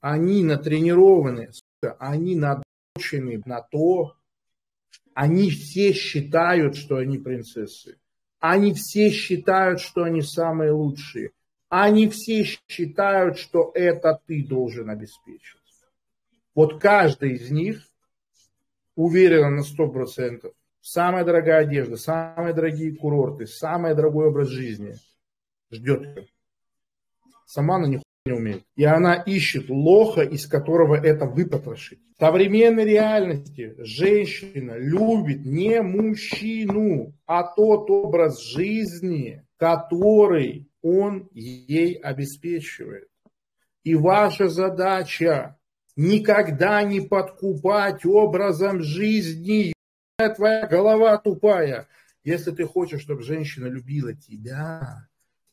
Они натренированы, они наточены на то, они все считают, что они принцессы. Они все считают, что они самые лучшие. Они все считают, что это ты должен обеспечить. Вот каждый из них уверен на 100%. Самая дорогая одежда, самые дорогие курорты, самый дорогой образ жизни ждет ее. Сама она нихуя не умеет. И она ищет лоха, из которого это выпотрошить. В современной реальности женщина любит не мужчину, а тот образ жизни, который он ей обеспечивает. И ваша задача никогда не подкупать образом жизни. Твоя голова тупая. Если ты хочешь, чтобы женщина любила тебя,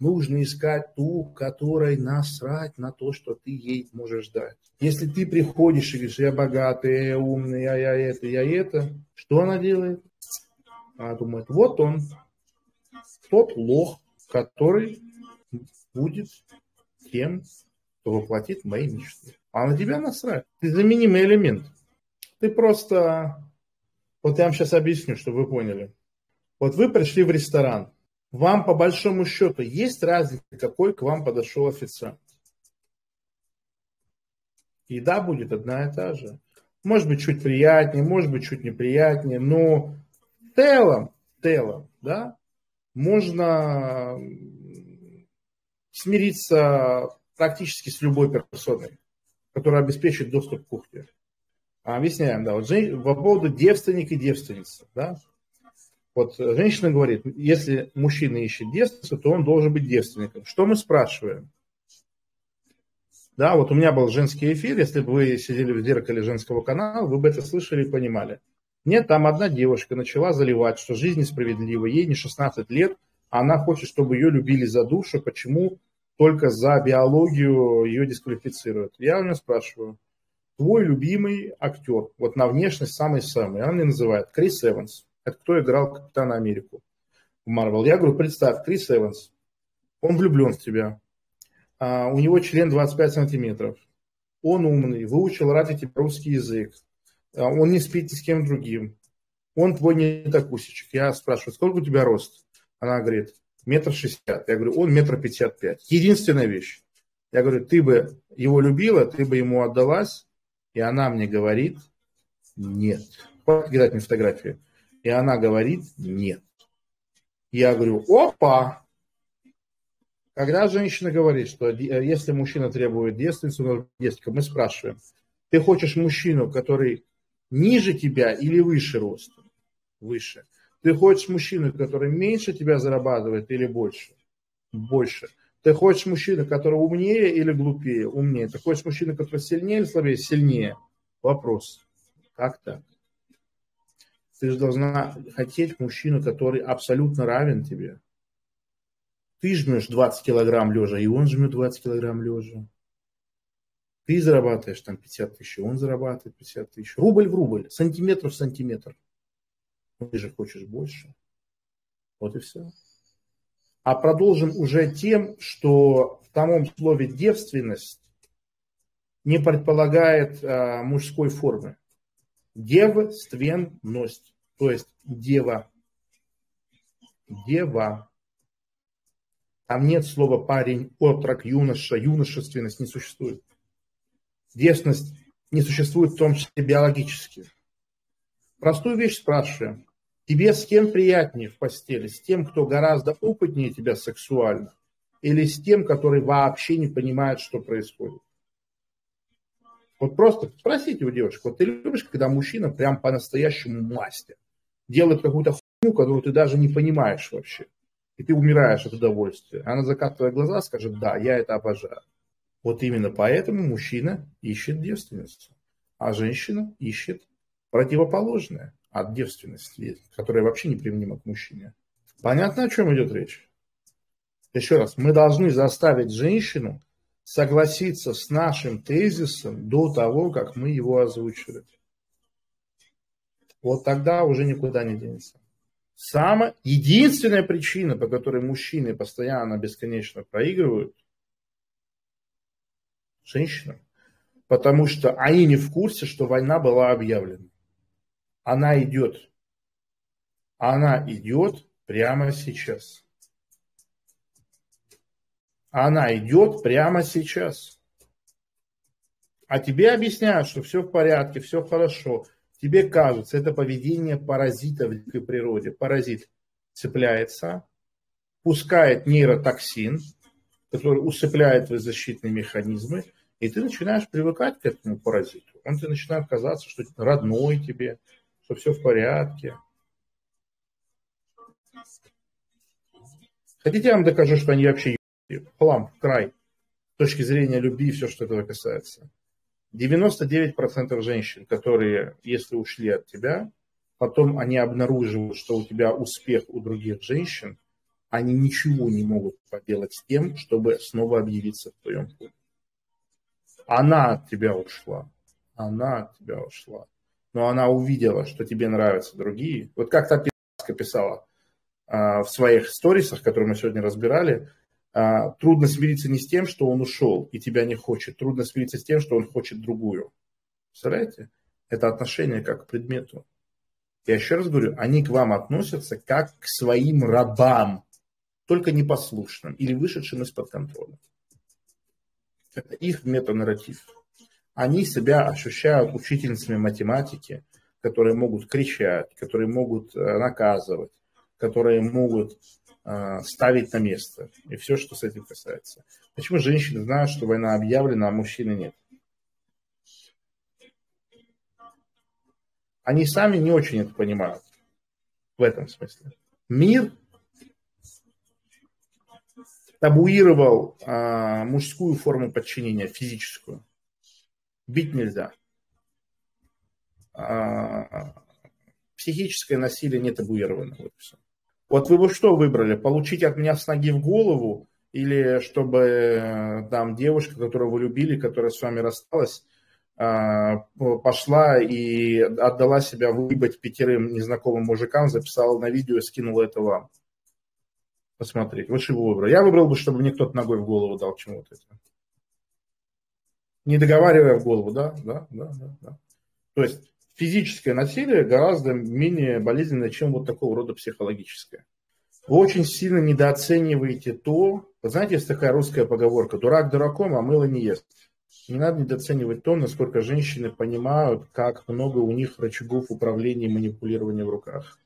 нужно искать ту, которой насрать на то, что ты ей можешь дать. Если ты приходишь и говоришь, я богатый, я умный, я это, что она делает? Она думает, вот он, тот лох, который будет тем, кто воплотит мои мечты. А на тебя насрать. Ты заменимый элемент. Ты просто... Вот я вам сейчас объясню, чтобы вы поняли. Вот вы пришли в ресторан. Вам по большому счету есть разница, какой к вам подошел официант? Еда будет одна и та же. Может быть, чуть приятнее, может быть, чуть неприятнее. Но в целом, да, можно смириться практически с любой персоной, которая обеспечит доступ к кухне. Объясняем, да, вот по поводу девственника и девственницы, да. Вот женщина говорит, если мужчина ищет девственницу, то он должен быть девственником. Что мы спрашиваем? Да, вот у меня был женский эфир, если бы вы сидели в зеркале женского канала, вы бы это слышали и понимали. Нет, там одна девушка начала заливать, что жизнь несправедлива, ей не 16 лет, она хочет, чтобы ее любили за душу, почему только за биологию ее дисквалифицируют. Я у нее спрашиваю. Твой любимый актер, вот на внешность самый-самый, она мне называет Крис Эванс. Это кто играл Капитана Америку в Марвел. Я говорю, представь, Крис Эванс, он влюблен в тебя, у него член 25 сантиметров, он умный, выучил ради тебя русский язык, он не спит ни с кем другим, он твой не такусечек. Я спрашиваю, сколько у тебя рост? Она говорит, 1,60 м. Я говорю, он 1,55 м. Единственная вещь. Я говорю, ты бы его любила, ты бы ему отдалась. И она мне говорит, нет. Кидать мне фотографию. И она говорит, нет. Я говорю, опа! Когда женщина говорит, что если мужчина требует девственницу, мы спрашиваем, ты хочешь мужчину, который ниже тебя или выше ростом? Выше. Ты хочешь мужчину, который меньше тебя зарабатывает или больше? Больше. Ты хочешь мужчину, который умнее или глупее? Умнее. Ты хочешь мужчину, который сильнее или слабее? Сильнее. Вопрос. Как так? Ты же должна хотеть мужчину, который абсолютно равен тебе. Ты жмешь 20 килограмм лежа, и он жмет 20 килограмм лежа. Ты зарабатываешь там 50 тысяч, он зарабатывает 50 тысяч. Рубль в рубль, сантиметр в сантиметр. Но ты же хочешь больше. Вот и все. А продолжим уже тем, что в самом слове девственность не предполагает мужской формы. Девственность, то есть дева. Дева. Там нет слова парень, отрок, юноша, юношественность не существует. Девственность не существует в том числе биологически. Простую вещь спрашиваем. Тебе с кем приятнее в постели? С тем, кто гораздо опытнее тебя сексуально? Или с тем, который вообще не понимает, что происходит? Вот просто спросите у девушек, вот ты любишь, когда мужчина прям по-настоящему мастер, делает какую-то хуйню, которую ты даже не понимаешь вообще, и ты умираешь от удовольствия. Она закатывая глаза скажет, да, я это обожаю. Вот именно поэтому мужчина ищет девственницу, а женщина ищет противоположное от девственности, которая вообще не применима к мужчине. Понятно, о чем идет речь? Еще раз, мы должны заставить женщину согласиться с нашим тезисом до того, как мы его озвучили. Вот тогда уже никуда не денется. Самая единственная причина, по которой мужчины постоянно бесконечно проигрывают женщинам, потому что они не в курсе, что война была объявлена. Она идет. Она идет прямо сейчас. Она идет прямо сейчас. А тебе объясняют, что все в порядке, все хорошо. Тебе кажется, это поведение паразита в дикой природе. Паразит цепляется, пускает нейротоксин, который усыпляет твои защитные механизмы, и ты начинаешь привыкать к этому паразиту. Он тебе начинает казаться, что родной тебе, что все в порядке. Хотите, я вам докажу, что они вообще хлам, край, с точки зрения любви и все, что этого касается. 99% женщин, которые, если ушли от тебя, потом они обнаруживают, что у тебя успех у других женщин, они ничего не могут поделать с тем, чтобы снова объявиться в твоем клубе. Она от тебя ушла. Она от тебя ушла. Но она увидела, что тебе нравятся другие. Вот как та пи***ка писала в своих сторисах, которые мы сегодня разбирали, трудно смириться не с тем, что он ушел и тебя не хочет. Трудно смириться с тем, что он хочет другую. Представляете? Это отношение как к предмету. Я еще раз говорю, они к вам относятся как к своим рабам, только непослушным или вышедшим из-под контроля. Это их метанарратив. Они себя ощущают учительницами математики, которые могут кричать, которые могут наказывать, которые могут ставить на место. И все, что с этим касается. Почему женщины знают, что война объявлена, а мужчины нет? Они сами не очень это понимают. В этом смысле. Мир табуировал мужскую форму подчинения, физическую. Бить нельзя. Психическое насилие не табуировано. Вот, вот вы бы что выбрали? Получить от меня с ноги в голову? Или чтобы там девушка, которую вы любили, которая с вами рассталась, пошла и отдала себя выебать 5 незнакомым мужикам, записала на видео и скинула это вам. Посмотреть. Вы чего выбрали? Я выбрал бы, чтобы мне кто-то ногой в голову дал чему-то. Не договаривая в голову, да. То есть физическое насилие гораздо менее болезненное, чем вот такого рода психологическое. Вы очень сильно недооцениваете то... Вот знаете, есть такая русская поговорка: дурак дураком, а мыло не ест. Не надо недооценивать то, насколько женщины понимают, как много у них рычагов управления и манипулирования в руках.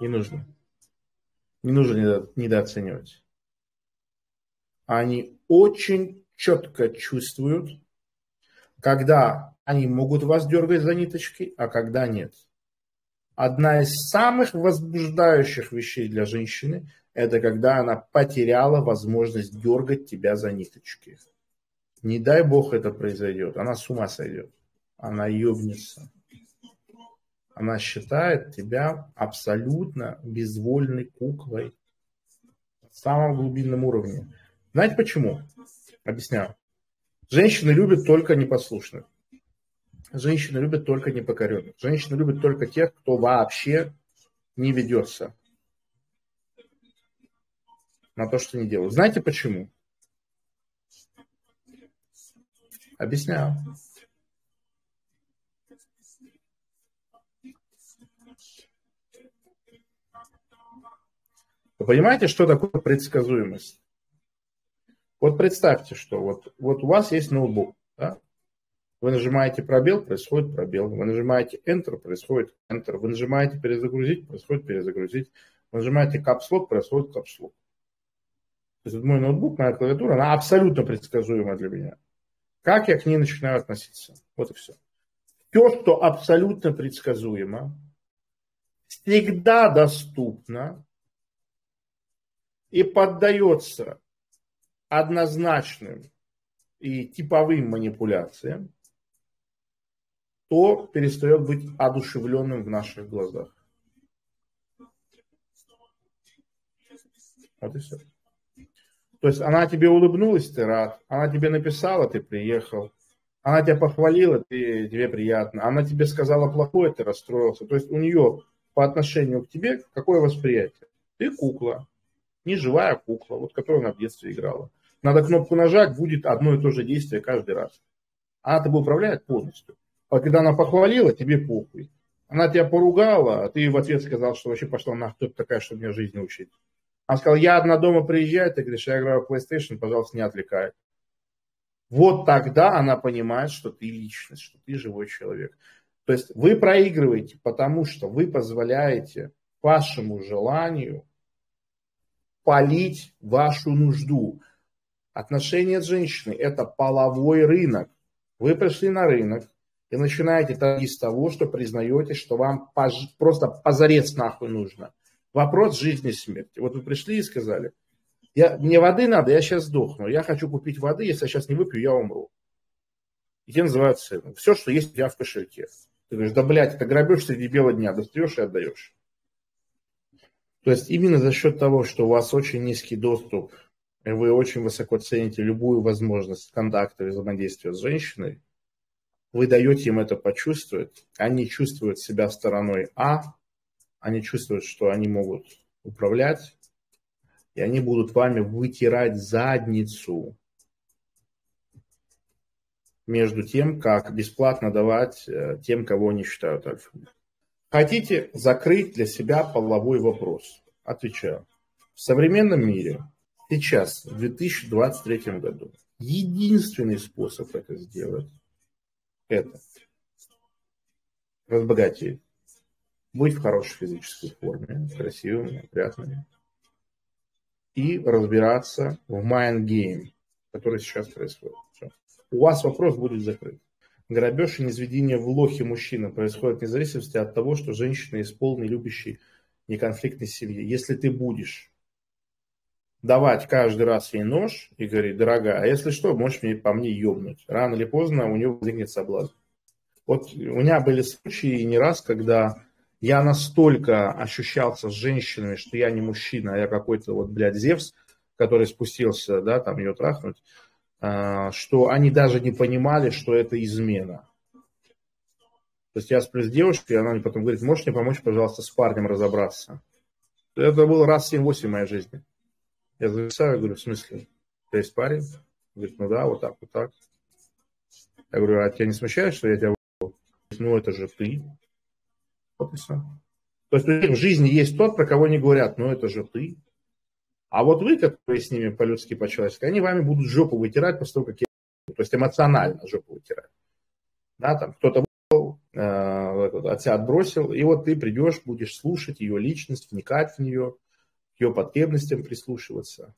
Не нужно. Не нужно недооценивать. Они очень четко чувствуют, когда они могут вас дергать за ниточки, а когда нет. Одна из самых возбуждающих вещей для женщины — это когда она потеряла возможность дергать тебя за ниточки. Не дай бог это произойдет. Она с ума сойдет. Она ебнется. Она считает тебя абсолютно безвольной куклой. На самом глубинном уровне. Знаете почему? Объясняю. Женщины любят только непослушных. Женщины любят только непокоренных. Женщины любят только тех, кто вообще не ведется на то, что не делают. Знаете почему? Объясняю. Вы понимаете, что такое предсказуемость? Вот представьте, что вот у вас есть ноутбук. Да? Вы нажимаете пробел, происходит пробел. Вы нажимаете Enter, происходит Enter. Вы нажимаете перезагрузить, происходит перезагрузить. Вы нажимаете капслок, происходит капслок. То есть мой ноутбук, моя клавиатура, она абсолютно предсказуема для меня. Как я к ней начинаю относиться? Вот и все. Все, что абсолютно предсказуемо, всегда доступно и поддается однозначным и типовым манипуляциям, то перестает быть одушевленным в наших глазах. Вот и все. То есть она тебе улыбнулась, ты рад. Она тебе написала, ты приехал. Она тебя похвалила, тебе приятно. Она тебе сказала плохое, ты расстроился. То есть у нее по отношению к тебе какое восприятие? Ты кукла, неживая кукла, вот которую она в детстве играла. Надо кнопку нажать, будет одно и то же действие каждый раз. Она тобой управляет полностью. А когда она похвалила, тебе похуй. Она тебя поругала, а ты в ответ сказал, что вообще пошла нахуй, кто-то такая, что меня жизни учить. Она сказала, я одна дома приезжаю, ты говоришь, я играю в PlayStation, пожалуйста, не отвлекай. Вот тогда она понимает, что ты личность, что ты живой человек. То есть вы проигрываете, потому что вы позволяете вашему желанию палить вашу нужду. Отношения с женщиной – это половой рынок. Вы пришли на рынок и начинаете торги с того, что признаете, что вам просто позарез нахуй нужно. Вопрос жизни и смерти. Вот вы пришли и сказали, мне воды надо, я сейчас сдохну. Я хочу купить воды, если я сейчас не выпью, я умру. И тебе называют цену. Все, что есть у тебя в кошельке. Ты говоришь, да, блядь, это грабеж среди бела дня. Достаешь и отдаешь. То есть именно за счет того, что у вас очень низкий доступ, и вы очень высоко цените любую возможность контакта и взаимодействия с женщиной, вы даете им это почувствовать. Они чувствуют себя стороной А. Они чувствуют, что они могут управлять. И они будут вами вытирать задницу между тем, как бесплатно давать тем, кого они считают альфами. Хотите закрыть для себя половой вопрос? Отвечаю. В современном мире, сейчас, в 2023 году, единственный способ это сделать, это разбогатеть, быть в хорошей физической форме, красивым, приятным, и разбираться в майндгейм, который сейчас происходит. Все. У вас вопрос будет закрыт. Грабеж и низведение в лохи мужчины происходит вне зависимости от того, что женщина из полной любящей неконфликтной семьи. Если ты будешь давать каждый раз ей нож и говорить, дорогая, а если что, можешь по мне ебнуть. Рано или поздно у нее возникнет соблазн. Вот у меня были случаи не раз, когда я настолько ощущался с женщинами, что я не мужчина, а я какой-то вот, блядь, Зевс, который спустился, да, там ее трахнуть, что они даже не понимали, что это измена. То есть я сплю с девушкой, и она мне потом говорит, можешь мне помочь, пожалуйста, с парнем разобраться? Это было раз 7-8 в моей жизни. Я зависаю, говорю, в смысле? То есть парень? Говорит, ну да, вот так, вот так. Я говорю, а тебя не смущает, что я тебя выбрал? Ну это же ты. Вот и все. То есть у них в жизни есть тот, про кого не говорят, но это же ты. А вот вы, которые с ними по-людски, по-человечески, они вами будут жопу вытирать после того, как я... То есть эмоционально жопу вытирать. Да, там кто-то от тебя отбросил, и вот ты придешь, будешь слушать ее личность, вникать в нее, к ее потребностям прислушиваться.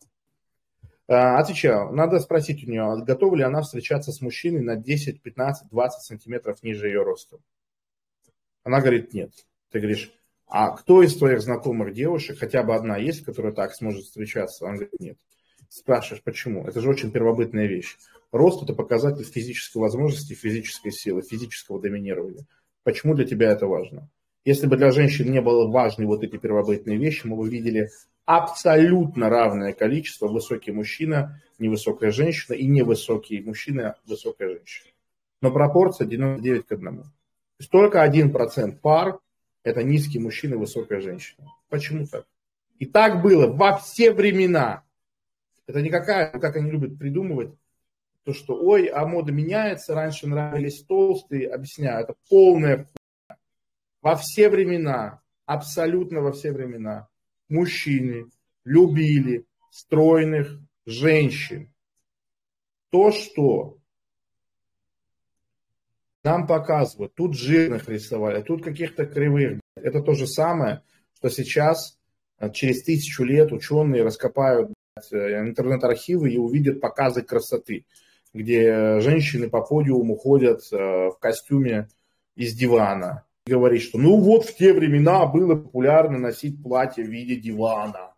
Отвечаю, надо спросить у нее, готова ли она встречаться с мужчиной на 10, 15, 20 сантиметров ниже ее роста. Она говорит, нет. Ты говоришь, а кто из твоих знакомых девушек, хотя бы одна есть, которая так сможет встречаться? Она говорит, нет. Спрашиваешь, почему? Это же очень первобытная вещь. Рост – это показатель физической возможности, физической силы, физического доминирования. Почему для тебя это важно? Если бы для женщин не было важны вот эти первобытные вещи, мы бы видели абсолютно равное количество высокий мужчина, невысокая женщина и невысокий мужчина, высокая женщина. Но пропорция 99 к 1. Только 1% пар – это низкий мужчина и высокая женщина. Почему так? И так было во все времена. Это не какая, как они любят придумывать, то, что ой, а мода меняется, раньше нравились толстые, объясняю, это полная хуйня. Во все времена, абсолютно во все времена мужчины любили стройных женщин. То, что... Нам показывают, тут жирных рисовали, тут каких-то кривых. Это то же самое, что сейчас, через 1000 лет ученые раскопают интернет-архивы и увидят показы красоты, где женщины по подиуму ходят в костюме из дивана. И говорит, что ну вот в те времена было популярно носить платье в виде дивана.